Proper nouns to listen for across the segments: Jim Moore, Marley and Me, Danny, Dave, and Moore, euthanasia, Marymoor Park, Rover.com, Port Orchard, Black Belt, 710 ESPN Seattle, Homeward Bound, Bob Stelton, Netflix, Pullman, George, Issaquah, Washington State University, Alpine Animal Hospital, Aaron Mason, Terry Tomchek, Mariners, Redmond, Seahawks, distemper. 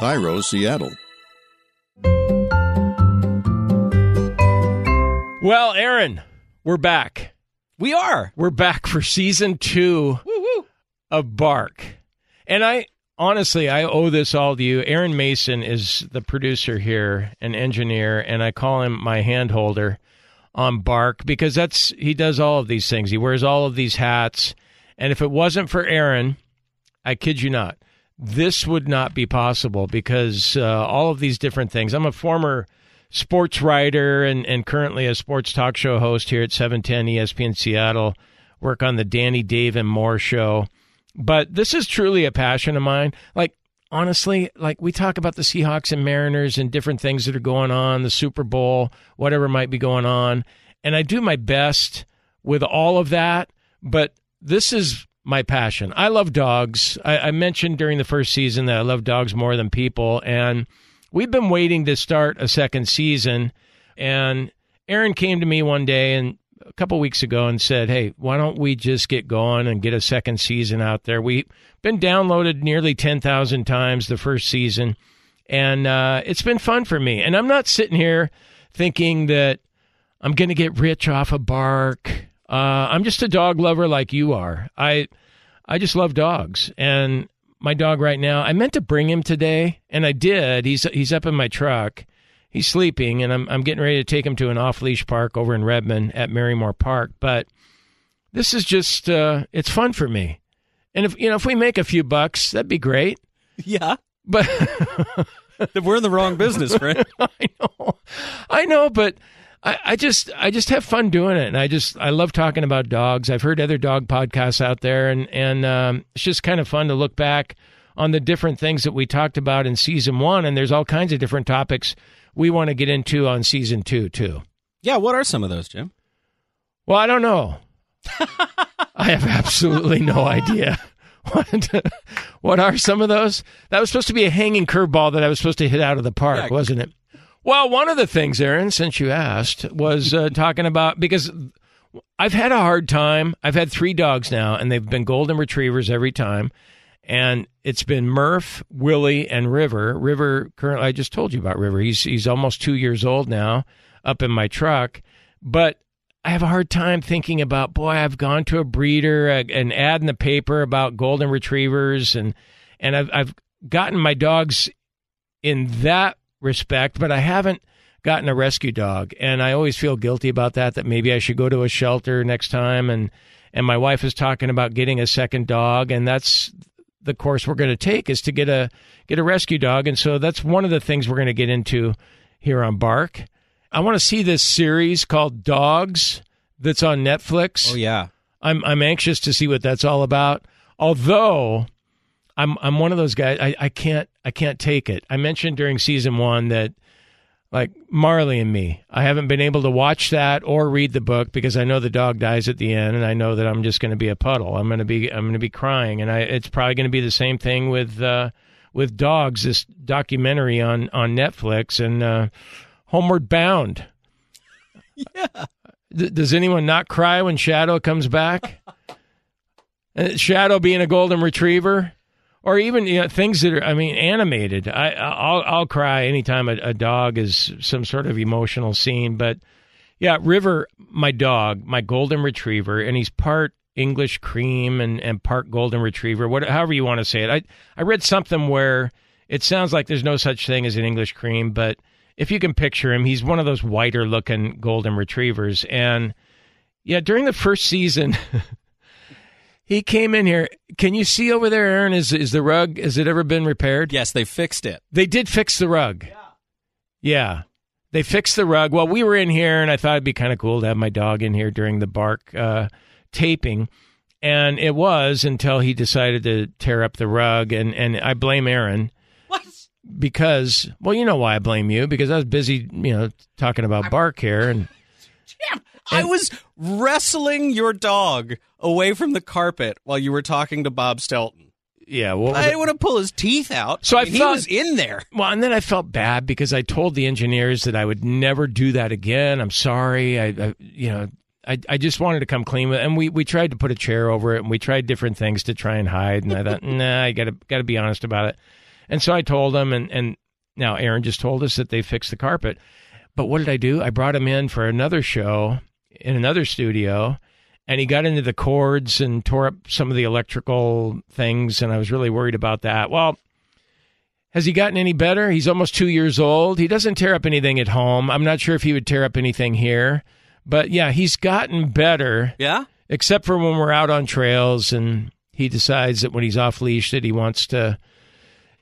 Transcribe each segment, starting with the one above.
Cairo, Seattle. Well, Aaron, we're back. We are. We're back for season 2 of Bark. And I owe this all to you. Aaron Mason is the producer here, an engineer, and I call him my hand holder on Bark because he does all of these things. He wears all of these hats. And if it wasn't for Aaron, I kid you not, this would not be possible because all of these different things. I'm a former sports writer and currently a sports talk show host here at 710 ESPN Seattle, work on the Danny, Dave, and Moore show. But this is truly a passion of mine. Like, honestly, like we talk about the Seahawks and Mariners and different things that are going on, the Super Bowl, whatever might be going on. And I do my best with all of that, but this is my passion. I love dogs. I mentioned during the first season that I love dogs more than people, and we've been waiting to start a second season, and Aaron came to me one day and a couple weeks ago and said, hey, why don't we just get going and get a second season out there? We've been downloaded nearly 10,000 times the first season, and it's been fun for me. And I'm not sitting here thinking that I'm going to get rich off of Bark. I'm just a dog lover like you are. I just love dogs, and my dog right now, I meant to bring him today, and I did. He's up in my truck. He's sleeping, and I'm getting ready to take him to an off-leash park over in Redmond at Marymoor Park. But this is just, it's fun for me. And if we make a few bucks, that'd be great. Yeah. But we're in the wrong business, friend. I know, but I just have fun doing it, and I love talking about dogs. I've heard other dog podcasts out there, and it's just kind of fun to look back on the different things that we talked about in season 1, and there's all kinds of different topics we want to get into on season 2 too. Yeah, what are some of those, Jim? Well, I don't know. I have absolutely no idea. What are some of those? That was supposed to be a hanging curveball that I was supposed to hit out of the park, wasn't it? Well, one of the things, Aaron, since you asked, was talking about, because I've had a hard time. I've had 3 dogs now, and they've been golden retrievers every time. And it's been Murph, Willie, and River. River, currently, I just told you about River. He's almost 2 years old now, up in my truck. But I have a hard time thinking about, boy, I've gone to a breeder, an ad in the paper about golden retrievers, and I've gotten my dogs in that respect, but I haven't gotten a rescue dog, and I always feel guilty about that maybe I should go to a shelter next time, and my wife is talking about getting a second dog, and that's the course we're going to take, is to get a rescue dog. And so that's one of the things we're going to get into here on Bark. I want to see this series called Dogs that's on Netflix. Oh yeah. I'm anxious to see what that's all about, although I'm one of those guys. I can't take it. I mentioned during season 1 that, like, Marley and Me, I haven't been able to watch that or read the book because I know the dog dies at the end, and I know that I'm just going to be a puddle. I'm going to be crying, and it's probably going to be the same thing with Dogs. This documentary on Netflix and Homeward Bound. Yeah. Does anyone not cry when Shadow comes back? Shadow being a golden retriever. Or even, you know, things that are, I mean, animated. I'll cry anytime a dog is some sort of emotional scene. But yeah, River, my dog, my golden retriever, and he's part English cream and part golden retriever, however you want to say it. I read something where it sounds like there's no such thing as an English cream, but if you can picture him, he's one of those whiter looking golden retrievers. And yeah, during the first season, he came in here. Can you see over there, Aaron? Is the rug, has it ever been repaired? Yes, they fixed it. They did fix the rug. Yeah. They fixed the rug. Well, we were in here, and I thought it'd be kind of cool to have my dog in here during the Bark taping. And it was, until he decided to tear up the rug. And I blame Aaron. What? Because, well, you know why I blame you. Because I was busy, you know, talking about Bark here. And Jim, I was wrestling your dog away from the carpet while you were talking to Bob Stelton. Yeah, well, I didn't want to pull his teeth out. So he was in there. Well, and then I felt bad because I told the engineers that I would never do that again. I'm sorry. I just wanted to come clean with it. And we tried to put a chair over it, and we tried different things to try and hide. And I thought, nah, I got to be honest about it. And so I told him, and now Aaron just told us that they fixed the carpet. But what did I do? I brought him in for another show in another studio, and he got into the cords and tore up some of the electrical things, and I was really worried about that. Well, has he gotten any better? He's almost 2 years old. He doesn't tear up anything at home. I'm not sure if he would tear up anything here. But, yeah, he's gotten better. Yeah? Except for when we're out on trails and he decides that when he's off-leash that he wants to...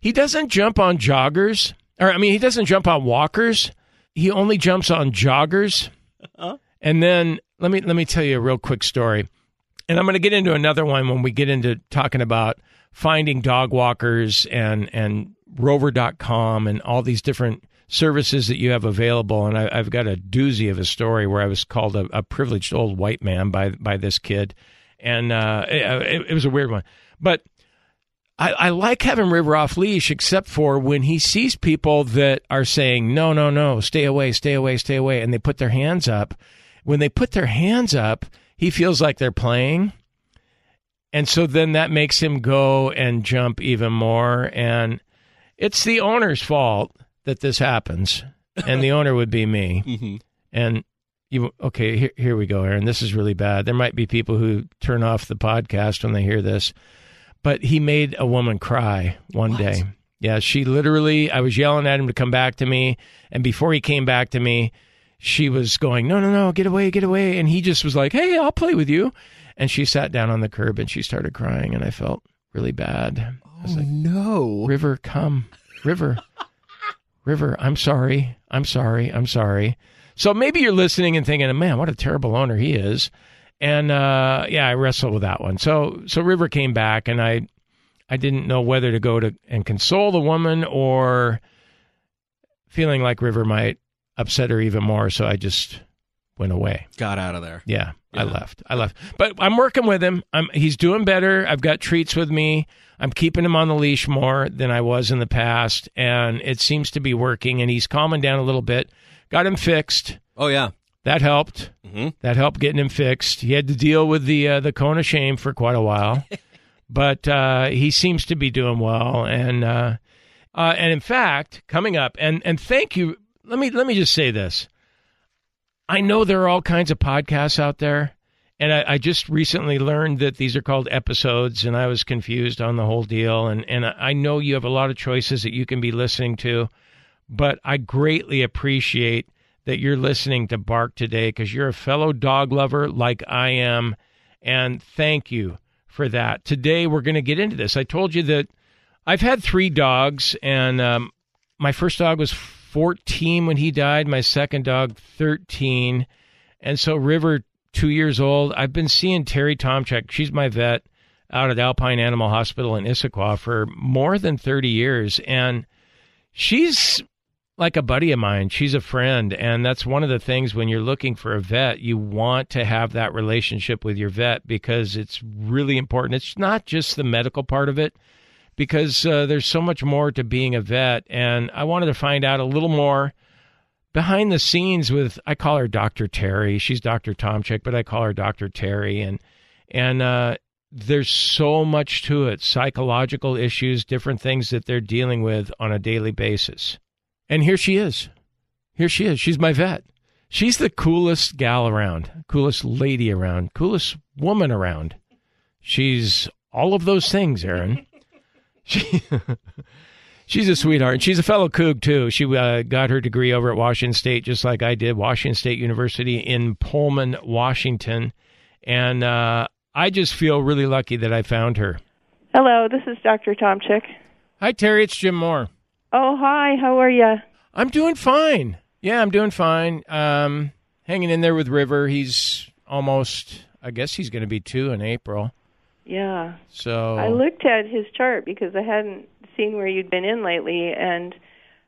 He doesn't jump on joggers. Or, I mean, he doesn't jump on walkers. He only jumps on joggers. Uh-huh. And then... Let me tell you a real quick story. And I'm going to get into another one when we get into talking about finding dog walkers and Rover.com and all these different services that you have available. And I've got a doozy of a story where I was called a privileged old white man by this kid. And it was a weird one. But I like having River off leash, except for when he sees people that are saying, no, no, no, stay away, stay away, stay away. And they put their hands up. When they put their hands up, he feels like they're playing. And so then that makes him go and jump even more. And it's the owner's fault that this happens. And the owner would be me. Mm-hmm. And, here we go, Aaron. This is really bad. There might be people who turn off the podcast when they hear this. But he made a woman cry one day. Yeah, she literally, I was yelling at him to come back to me. And before he came back to me, she was going, no, no, no, get away, get away. And he just was like, hey, I'll play with you. And she sat down on the curb and she started crying. And I felt really bad. I was like, no. River, come. River. River, I'm sorry. I'm sorry. I'm sorry. So maybe you're listening and thinking, man, what a terrible owner he is. And I wrestled with that one. So River came back and I didn't know whether to go to and console the woman or feeling like River might upset her even more, so I just went away. Got out of there. Yeah. I left. But I'm working with him. He's doing better. I've got treats with me. I'm keeping him on the leash more than I was in the past, and it seems to be working, and he's calming down a little bit. Got him fixed. Oh, yeah. That helped. Mm-hmm. That helped getting him fixed. He had to deal with the cone of shame for quite a while, but he seems to be doing well. And in fact, coming up, and thank you, Let me just say this. I know there are all kinds of podcasts out there, and I just recently learned that these are called episodes, and I was confused on the whole deal. And I know you have a lot of choices that you can be listening to, but I greatly appreciate that you're listening to Bark today because you're a fellow dog lover like I am, and thank you for that. Today we're going to get into this. I told you that I've had 3 dogs, and my first dog was 14 when he died, my second dog, 13. And so River, 2 years old. I've been seeing Terry Tomchek. She's my vet out at Alpine Animal Hospital in Issaquah for more than 30 years. And she's like a buddy of mine. She's a friend. And that's one of the things when you're looking for a vet, you want to have that relationship with your vet because it's really important. It's not just the medical part of it. Because there's so much more to being a vet, and I wanted to find out a little more behind the scenes with, I call her Dr. Terry. She's Dr. Tomchek, but I call her Dr. Terry, and there's so much to it, psychological issues, different things that they're dealing with on a daily basis. And here she is. Here she is. She's my vet. She's the coolest gal around, coolest lady around, coolest woman around. She's all of those things, Aaron. She's a sweetheart, and she's a fellow Coug, too. She got her degree over at Washington State, just like I did, Washington State University in Pullman, Washington. And I just feel really lucky that I found her. Hello, this is Dr. Tomchek. Hi, Terry. It's Jim Moore. Oh, hi. How are you? I'm doing fine. Yeah, I'm doing fine. Hanging in there with River. He's almost, I guess he's going to be 2 in April. Yeah. So I looked at his chart because I hadn't seen where you'd been in lately, and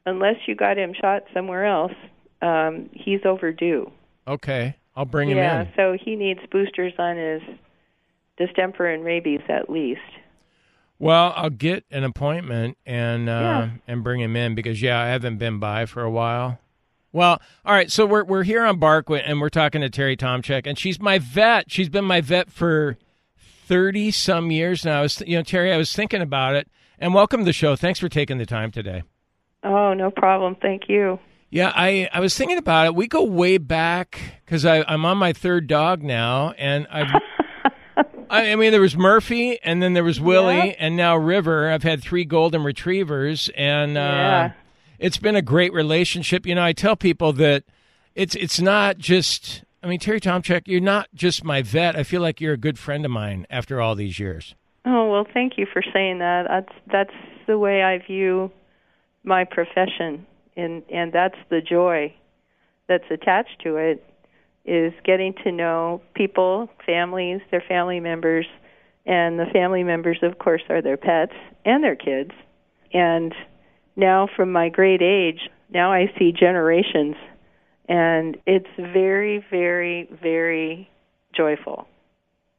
unless you got him shot somewhere else, he's overdue. Okay. I'll bring him in. Yeah, so he needs boosters on his distemper and rabies at least. Well, I'll get an appointment and bring him in because, I haven't been by for a while. Well, all right, so we're here on Bark, and we're talking to Terry Tomchek, and she's my vet. She's been my vet for 30-some years now. I was, Terry, I was thinking about it, and welcome to the show. Thanks for taking the time today. Oh, no problem. Thank you. Yeah, I was thinking about it. We go way back because I'm on my third dog now, and I mean, there was Murphy, and then there was Willie, and now River. I've had three golden retrievers, and it's been a great relationship. You know, I tell people that it's not just, I mean, Terry Tomchek, you're not just my vet. I feel like you're a good friend of mine after all these years. Oh, well, thank you for saying that. That's the way I view my profession, and that's the joy that's attached to it, is getting to know people, families, their family members, and the family members, of course, are their pets and their kids. And now from my great age, now I see generations, and it's very, very, very joyful.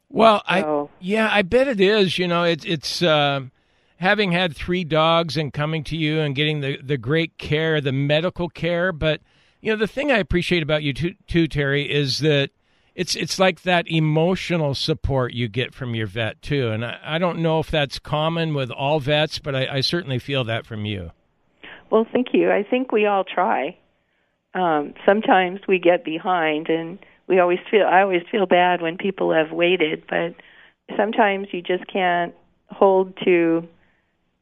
Well, so, I bet it is. You know, it's having had three dogs and coming to you and getting the great care, the medical care, but you know, the thing I appreciate about you too, Terry, is that it's like that emotional support you get from your vet, too. And I don't know if that's common with all vets, but I certainly feel that from you. Well, thank you. I think we all try. Sometimes we get behind, and I always feel bad when people have waited, but sometimes you just can't hold to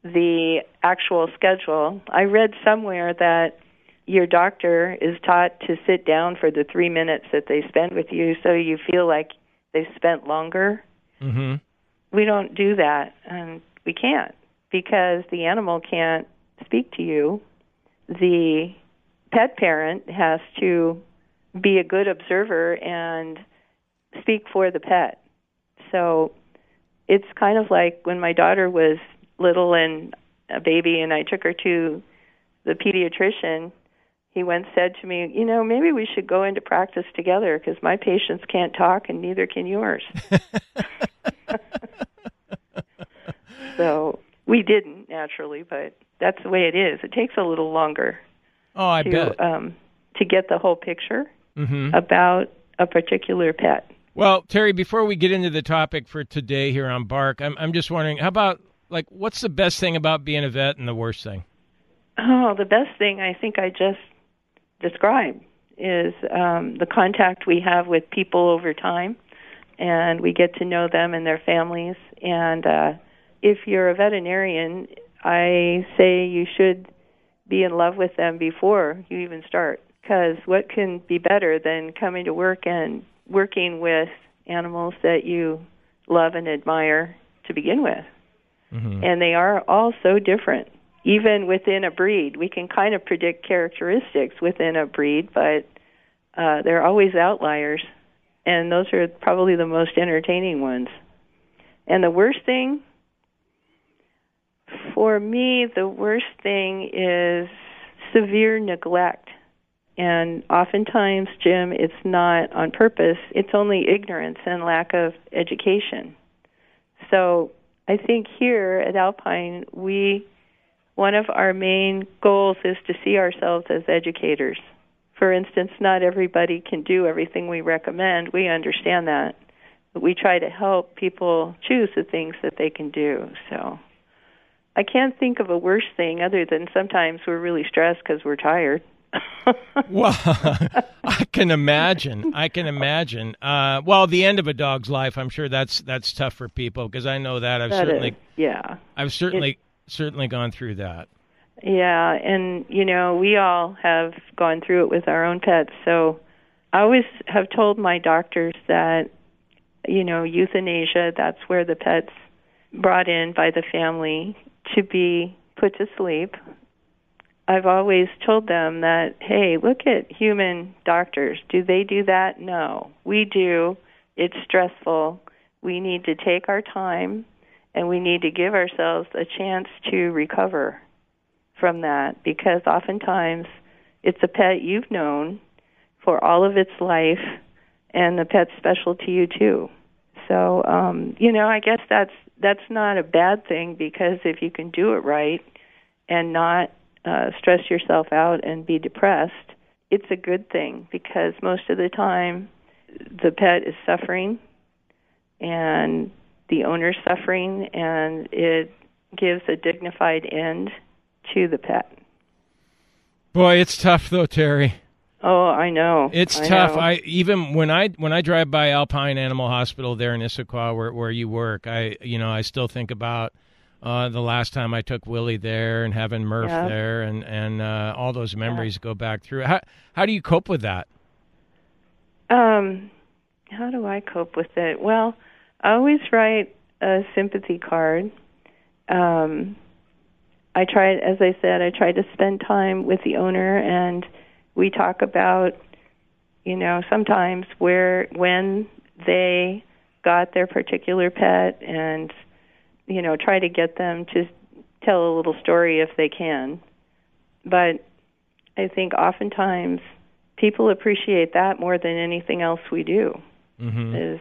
the actual schedule. I read somewhere that your doctor is taught to sit down for the 3 minutes that they spend with you, so you feel like they've spent longer. Mm-hmm. We don't do that, and we can't, because the animal can't speak to you. The pet parent has to be a good observer and speak for the pet. So it's kind of like when my daughter was little and a baby, and I took her to the pediatrician. He once said to me, you know, maybe we should go into practice together because my patients can't talk and neither can yours. So we didn't, naturally, but that's the way it is. It takes a little longer bet. To get the whole picture about a particular pet. Well, Terry, before we get into the topic for today here on Bark, I'm just wondering, how about, like, what's the best thing about being a vet and the worst thing? Oh, the best thing I think I just describe is the contact we have with people over time, and we get to know them and their families. And if you're a veterinarian, I say you should be in love with them before you even start, because what can be better than coming to work and working with animals that you love and admire to begin with? Mm-hmm. And they are all so different. Even within a breed, we can kind of predict characteristics within a breed, but they're always outliers, and those are probably the most entertaining ones. And the worst thing, for me, the worst thing is severe neglect. And oftentimes, Jim, it's not on purpose. It's only ignorance and lack of education. So I think here at Alpine, one of our main goals is to see ourselves as educators. For instance, not everybody can do everything we recommend. We understand that. But we try to help people choose the things that they can do. So I can't think of a worse thing other than sometimes we're really stressed because we're tired. Well, I can imagine. Well, the end of a dog's life, I'm sure that's tough for people, because I know that. I've certainly gone through that. Yeah, and, you know, we all have gone through it with our own pets. So I always have told my doctors that, you know, euthanasia, that's where the pet's brought in by the family to be put to sleep. I've always told them that, hey, look at human doctors. Do they do that? No. We do. It's stressful. We need to take our time. And we need to give ourselves a chance to recover from that, because oftentimes it's a pet you've known for all of its life, and the pet's special to you too. So, you know, I guess that's not a bad thing, because if you can do it right and not stress yourself out and be depressed, it's a good thing, because most of the time the pet is suffering and the owner's suffering, and it gives a dignified end to the pet. Boy, it's tough though, Terry. Oh, I know. It's tough. Even when I drive by Alpine Animal Hospital there in Issaquah, where you work, I still think about the last time I took Willie there and having Murph there, and all those memories go back through. How do you cope with that? How do I cope with it? Well, I always write a sympathy card. I try, as I said, I try to spend time with the owner, and we talk about, sometimes when they got their particular pet, and, try to get them to tell a little story if they can. But I think oftentimes people appreciate that more than anything else we do, mm-hmm. is,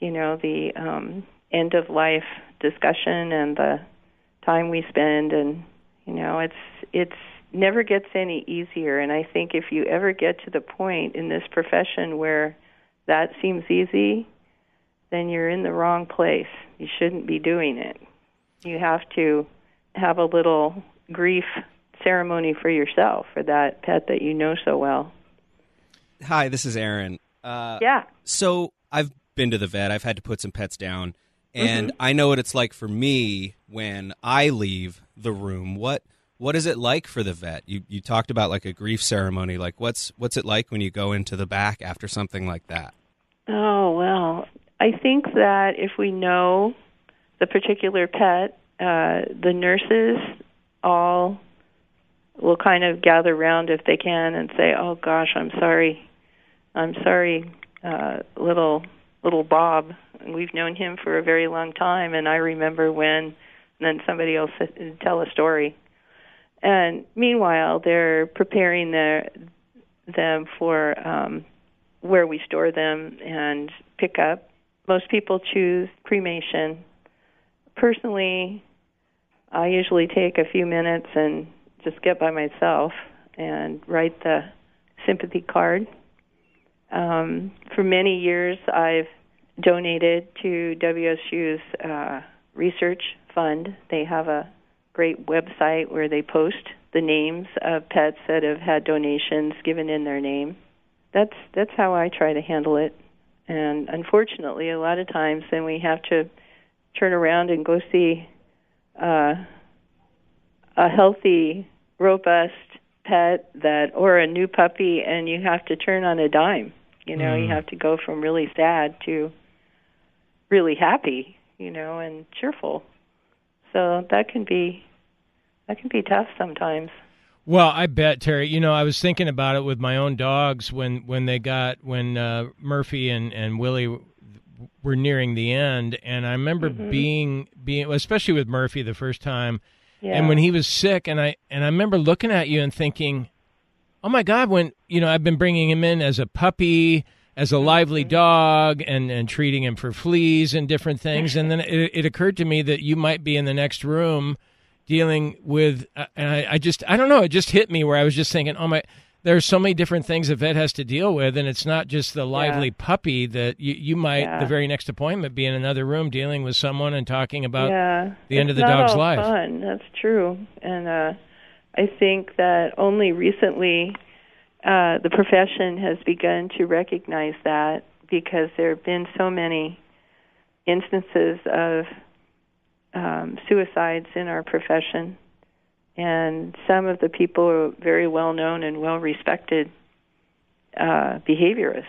the end-of-life discussion and the time we spend, and, it's never gets any easier. And I think if you ever get to the point in this profession where that seems easy, then you're in the wrong place. You shouldn't be doing it. You have to have a little grief ceremony for yourself, for that pet that you know so well. Hi, this is Aaron. So I've been to the vet. I've had to put some pets down. And mm-hmm. I know what it's like for me when I leave the room. What is it like for the vet? You talked about like a grief ceremony. Like what's it like when you go into the back after something like that? Oh, well, I think that if we know the particular pet, the nurses all will kind of gather around if they can and say, "Oh gosh, I'm sorry, little Bob. We've known him for a very long time, and I remember when." And then somebody else tell a story. And meanwhile, they're preparing them for where we store them and pick up. Most people choose cremation. Personally, I usually take a few minutes and just get by myself and write the sympathy card. For many years, I've donated to WSU's research fund. They have a great website where they post the names of pets that have had donations given in their name. That's how I try to handle it. And unfortunately, a lot of times then we have to turn around and go see a healthy, robust pet or a new puppy, and you have to turn on a dime. You have to go from really sad to really happy, and cheerful. So that can be tough sometimes. Well, I bet, Terry. I was thinking about it with my own dogs when Murphy and Willie were nearing the end, and I remember mm-hmm. being especially with Murphy the first time, and when he was sick, and I remember looking at you and thinking, oh my God, when I've been bringing him in as a puppy, as a lively dog, and treating him for fleas and different things. And then it occurred to me that you might be in the next room dealing with, and I don't know, it just hit me where I was just thinking, oh my, there's so many different things a vet has to deal with, and it's not just the lively puppy that you might, the very next appointment, be in another room dealing with someone and talking about the end of the dog's life. It's not all fun, that's true. And I think that only recently the profession has begun to recognize that, because there have been so many instances of suicides in our profession, and some of the people are very well-known and well-respected behaviorists.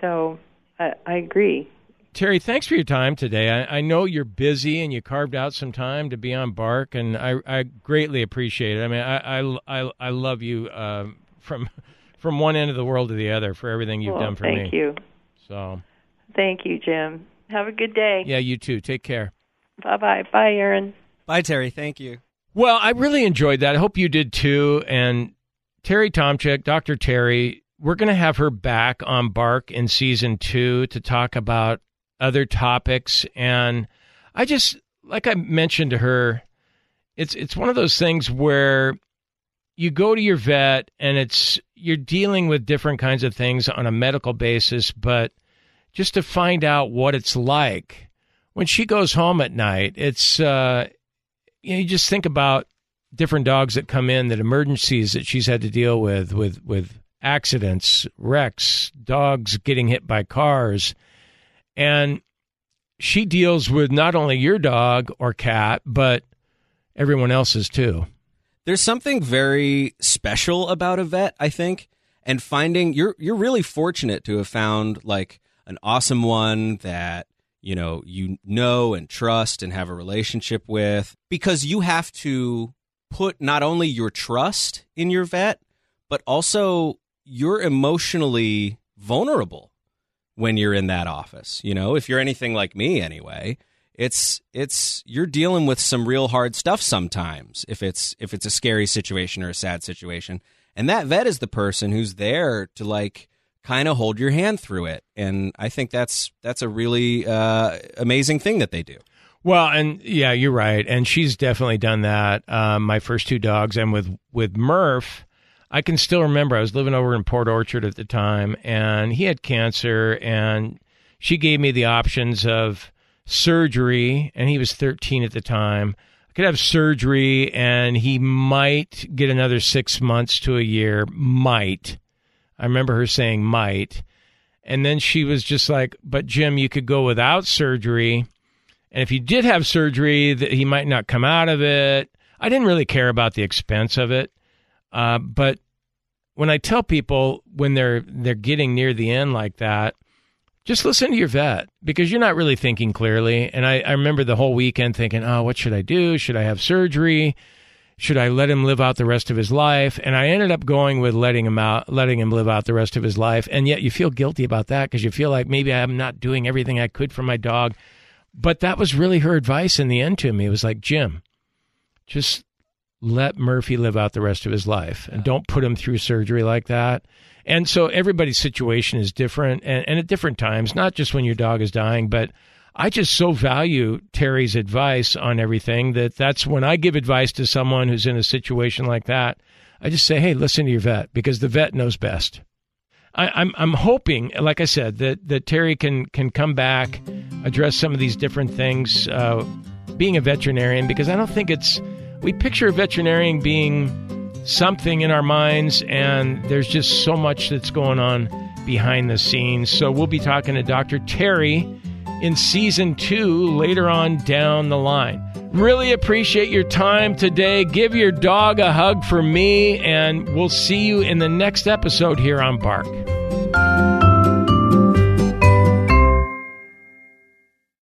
So I agree. Terry, thanks for your time today. I know you're busy and you carved out some time to be on Bark, and I greatly appreciate it. I mean, I love you from one end of the world to the other for everything you've done for me. Thank you. So, thank you, Jim. Have a good day. Yeah, you too. Take care. Bye-bye. Bye, Aaron. Bye, Terry. Thank you. Well, I really enjoyed that. I hope you did too. And Terry Tomchek, Dr. Terry, we're going to have her back on Bark in season 2 to talk about other topics. And I just, like I mentioned to her, it's one of those things where you go to your vet and you're dealing with different kinds of things on a medical basis, but just to find out what it's like when she goes home at night, you know, you just think about different dogs that come in, that emergencies that she's had to deal with accidents, wrecks, dogs getting hit by cars. And she deals with not only your dog or cat, but everyone else's too. There's something very special about a vet, I think, and finding you're really fortunate to have found like an awesome one that you know and trust and have a relationship with, because you have to put not only your trust in your vet, but also you're emotionally vulnerable when you're in that office. You know, if you're anything like me anyway, it's you're dealing with some real hard stuff sometimes if it's a scary situation or a sad situation. And that vet is the person who's there to like kind of hold your hand through it. And I think that's a really amazing thing that they do. Well, and yeah, you're right. And she's definitely done that. My first two dogs, and with Murph, I can still remember I was living over in Port Orchard at the time, and he had cancer, and she gave me the options of surgery, and he was 13 at the time. I could have surgery, and he might get another 6 months to a year. Might. I remember her saying might. And then she was just like, but Jim, you could go without surgery. And if you did have surgery, that he might not come out of it. I didn't really care about the expense of it. But when I tell people when they're getting near the end like that, just listen to your vet, because you're not really thinking clearly. And I remember the whole weekend thinking, oh, what should I do? Should I have surgery? Should I let him live out the rest of his life? And I ended up going with letting him live out the rest of his life. And yet you feel guilty about that, because you feel like maybe I'm not doing everything I could for my dog. But that was really her advice in the end to me. It was like, Jim, just let Murphy live out the rest of his life and don't put him through surgery like that. And so everybody's situation is different and at different times, not just when your dog is dying, but I just so value Terry's advice on everything that's when I give advice to someone who's in a situation like that, I just say, hey, listen to your vet, because the vet knows best. I'm hoping, like I said, that Terry can come back, address some of these different things, being a veterinarian, because I don't think we picture a veterinarian being something in our minds, and there's just so much that's going on behind the scenes. So we'll be talking to Dr. Terry in season 2 later on down the line. Really appreciate your time today. Give your dog a hug for me, and we'll see you in the next episode here on Bark.